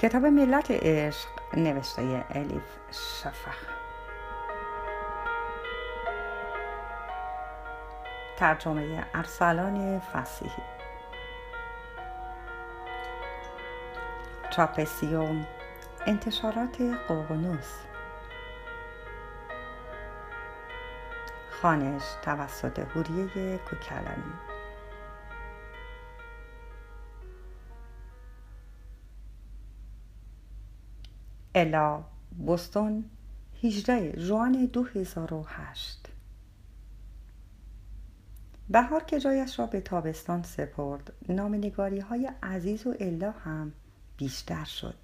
کتاب ملت عشق نوشته الیف شافاک، ترجمه ارسلان فصیحی، تراپسیوم انتشارات ققنوس، خوانش توسط حوریه کوکلانی. الا بوستون، 18 ژوئن 2008. بهار که جایش را به تابستان سپرد، نامه‌نگاری‌های عزیز و الا هم بیشتر شد.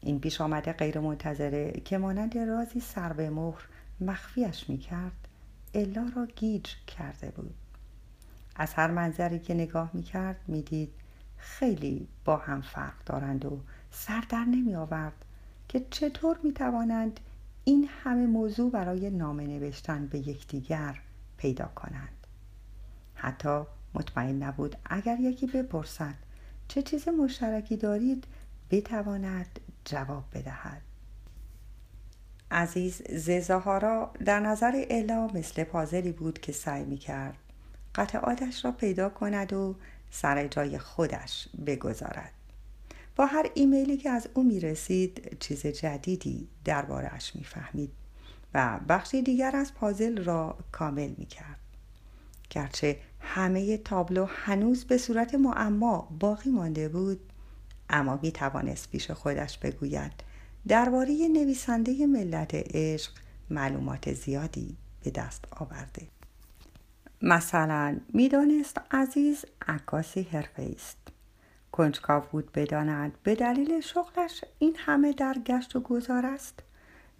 این پیش آمده غیر منتظره که مانند رازی سر به مهر مخفیش می‌کرد، الا را گیج کرده بود. از هر منظری که نگاه می‌کرد می‌دید خیلی با هم فرق دارند و سر در نمی‌آورد که چطور می‌توانند این همه موضوع برای نامه نوشتن به یکدیگر پیدا کنند. حتی مطمئن نبود اگر یکی بپرسد چه چیز مشترکی دارید بتواند جواب بدهد. عزیز زهارا در نظر الا مثل پازلی بود که سعی می‌کرد قطعاتش را پیدا کند و سر جای خودش بگذارد. با هر ایمیلی که از او می‌رسید چیز جدیدی درباره‌اش می‌فهمید و بخشی دیگر از پازل را کامل می‌کرد. گرچه همه تابلو هنوز به صورت معما باقی مانده بود، اما می‌توانست پیش خودش بگوید درباره نویسنده ملت عشق معلومات زیادی به دست آورده. مثلا می‌دانست عزیز عکاسی حرفه‌ای است. کنجکاو بود بداند به دلیل شغلش این همه در گشت و گذار است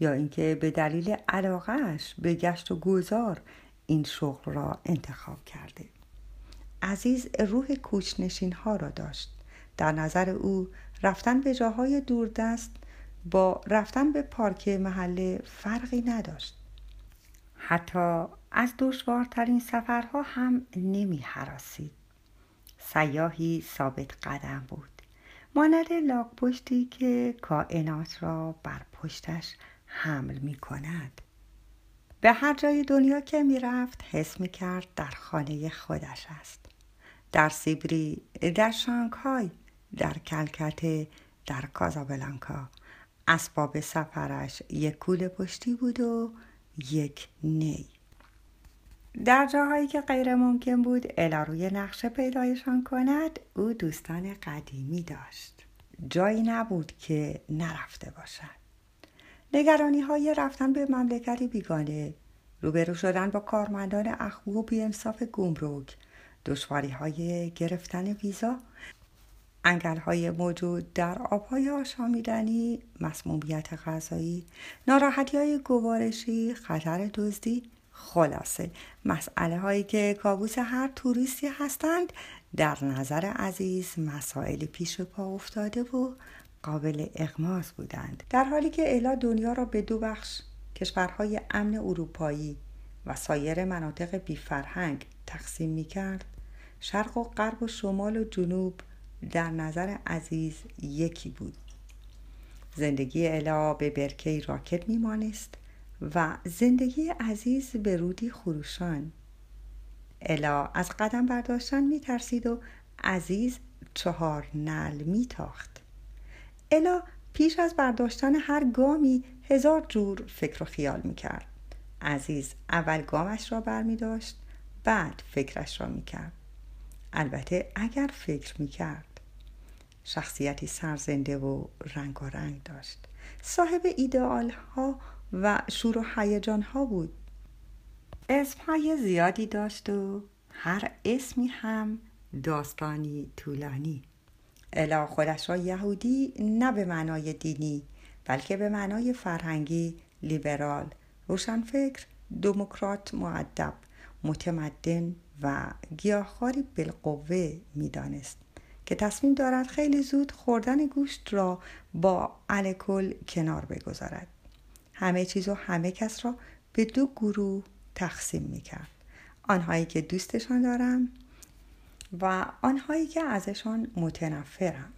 یا اینکه به دلیل علاقه‌اش به گشت و گذار این شغل را انتخاب کرده. عزیز روح کوچ‌نشین ها را داشت. در نظر او رفتن به جاهای دوردست با رفتن به پارک محله فرقی نداشت. حتی از دشوارترین سفرها هم نمی‌هراسید. سیاحی ثابت قدم بود، مانند لاک‌پشتی که کائنات را بر پشتش حمل می‌کند. به هر جای دنیا که می رفت حس می کرد در خانه خودش است. در سیبری، در شانگهای، در کلکته، در کازابلانکا. اسباب سفرش یک کوله پشتی بود و یک نی. در جاهایی که غیر ممکن بود الا روی نقشه پیدایشان کند، او دوستان قدیمی داشت. جایی نبود که نرفته باشد. نگرانی‌های رفتن به مملکتی بیگانه، روبرو شدن با کارمندان اخمو و بی‌انصاف گمرک، دشواری‌های گرفتن ویزا، انگل‌های موجود در آب‌های آشامیدنی، مسمومیت غذایی، ناراحتی‌های گوارشی، خطر دزدی، خلاصه مسئله‌هایی که کابوس هر توریستی هستند، در نظر عزیز مسائلی پیش پا افتاده و قابل اغماض بودند، در حالی که الا دنیا را به دو بخش، کشورهای امن اروپایی و سایر مناطق بی فرهنگ تقسیم می کرد. شرق و غرب و شمال و جنوب در نظر عزیز یکی بود. زندگی الا به برکه‌ای راکت می مانست و زندگی عزیز به رودی خروشان. الا از قدم برداشتن می ترسید و عزیز 4 نعل می تاخت. الا پیش از برداشتن هر گامی 1000 جور فکر و خیال میکرد. عزیز اول گامش را برمیداشت، بعد فکرش را میکرد. البته اگر فکر میکرد. شخصیتی سرزنده و رنگارنگ داشت. صاحب ایدئال ها و شور و هیجان ها بود. اسم های زیادی داشت و هر اسمی هم داستانی طولانی. الا خودش را یهودی نه به معنای دینی بلکه به معنای فرهنگی، لیبرال، روشنفکر، دموکرات مؤدب، متمدن و گیاهخواری بالقوه می‌دانست که تصمیم دارد خیلی زود خوردن گوشت را با الکل کنار بگذارد. همه چیز و همه کس را به 2 گروه تقسیم می‌کرد: آنهایی که دوستشان دارم و آنهایی که ازشان متنفرم.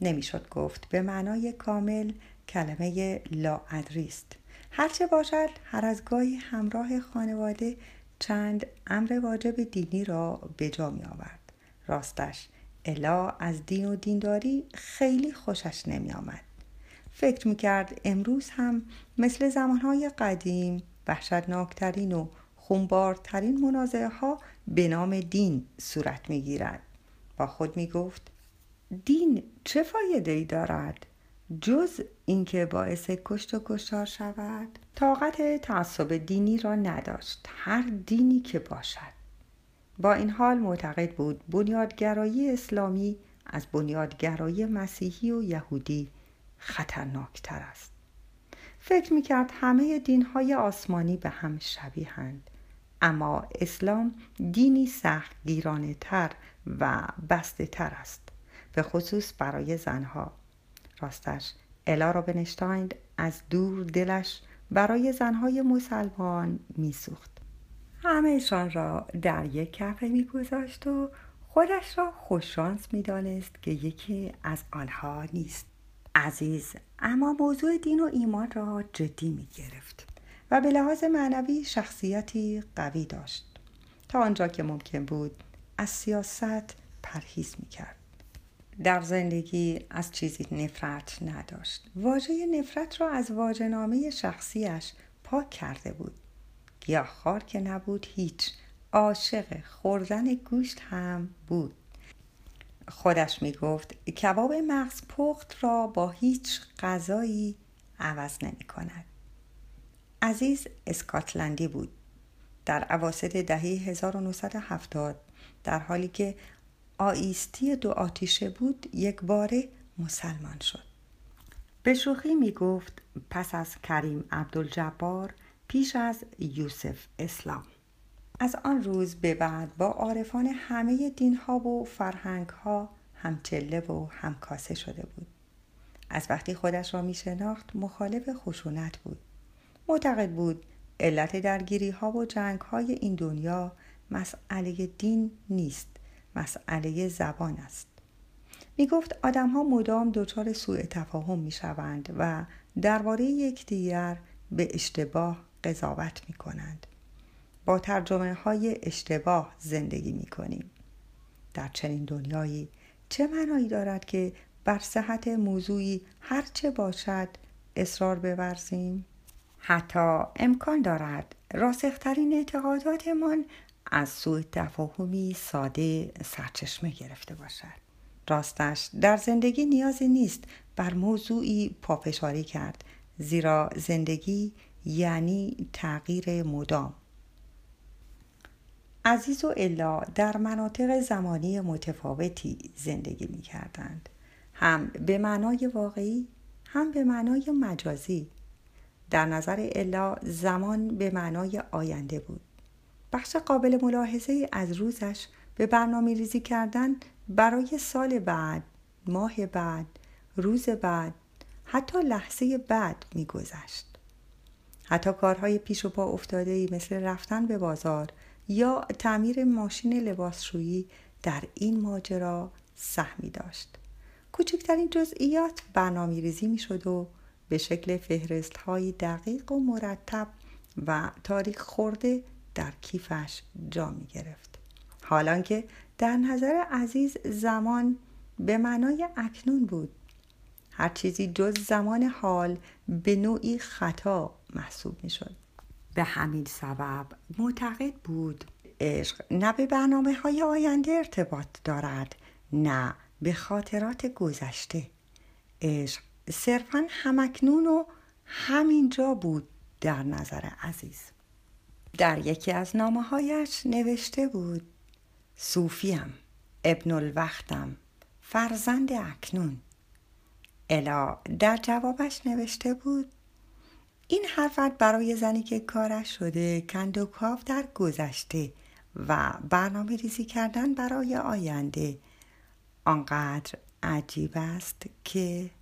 نمیشد گفت به معنای کامل کلمه لاعدریست. هرچه باشد هر از گاهی همراه خانواده چند امر واجب دینی را به جا می آورد. راستش الا از دین و دینداری خیلی خوشش نمی آمد. فکر می کرد امروز هم مثل زمانهای قدیم وحشتناکترین و خونبارترین منازعه ها به نام دین صورت می گیرد. با خود می گفت دین چه فایده‌ای دارد؟ جز اینکه باعث کشت و کشتار شود. طاقت تعصب دینی را نداشت، هر دینی که باشد. با این حال معتقد بود بنیادگرایی اسلامی از بنیادگرایی مسیحی و یهودی خطرناکتر است. فکر میکرد همه دینهای آسمانی به هم شبیهند، اما اسلام دینی سخت گیرانه تر و بسته تر است، به خصوص برای زنها. راستش الا رابنشتاین از دور دلش برای زنهای مسلمان میسوخت. همه‌شان را در یک کفه میگذاشت و خودش را خوششانس میدانست که یکی از آنها نیست. عزیز اما موضوع دین و ایمان را جدی میگرفت و به لحاظ معنوی شخصیتی قوی داشت. تا آنجا که ممکن بود از سیاست پرهیز میکرد. در زندگی از چیزی نفرت نداشت. واژه نفرت را از واژه‌نامه شخصیش پاک کرده بود. گیاهخوار که نبود هیچ، عاشق خوردن گوشت هم بود. خودش می گفت کباب مغز پخت را با هیچ غذایی عوض نمی کند. عزیز اسکاتلندی بود. در اواسط دهه 1970 در حالی که آیستی دو آتیشه بود یک باره مسلمان شد. به شوخی می گفت پس از کریم عبدالجبار پیش از یوسف اسلام. از آن روز به بعد با عارفان همه دینها و فرهنگها همچله و همکاسه شده بود. از وقتی خودش را می شناخت مخالف خشونت بود. معتقد بود علت درگیریها و جنگهای این دنیا مسئله دین نیست، مسئله زبان است. می گفت آدم ها مدام دچار سوء تفاهم می شوند و درباره یکدیگر به اشتباه قضاوت می کنند. با ترجمه های اشتباه زندگی می کنیم. در چنین دنیایی چه معنایی دارد که بر صحت موضوعی هر چه باشد اصرار بورزیم؟ حتی امکان دارد راسخترین اعتقاداتمان از سوء تفاهمی ساده سرچشمه گرفته باشد. راستش در زندگی نیازی نیست بر موضوعی پافشاری کرد، زیرا زندگی یعنی تغییر مدام. عزیز و الا در مناطق زمانی متفاوتی زندگی می کردند، هم به معنای واقعی هم به معنای مجازی. در نظر الا زمان به معنای آینده بود. بخش قابل ملاحظه از روزش به برنامه ریزی کردن برای سال بعد، ماه بعد، روز بعد، حتی لحظه بعد می گذشت. حتی کارهای پیش و پا افتاده‌ای مثل رفتن به بازار یا تعمیر ماشین لباسشویی در این ماجرا سهمی داشت. کوچکترین جزئیات برنامه ریزی می شد و به شکل فهرست‌های دقیق و مرتب و تاریخ خورده در کیفش جا می گرفت. حالان که در نظر عزیز زمان به معنای اکنون بود. هر چیزی جز زمان حال به نوعی خطا محسوب می شد. به همین سبب معتقد بود عشق نه به برنامه‌های آینده ارتباط دارد، نه به خاطرات گذشته. عشق صرفاً همکنون و همینجا بود در نظر عزیز. در یکی از نامه‌هایش نوشته بود صوفیم، ابن الوقتم، فرزند اکنون. الا در جوابش نوشته بود این حرفت برای زنی که کارش شده کند و کاف در گذشته و برنامه ریزی کردن برای آینده آنقدر عجیب است که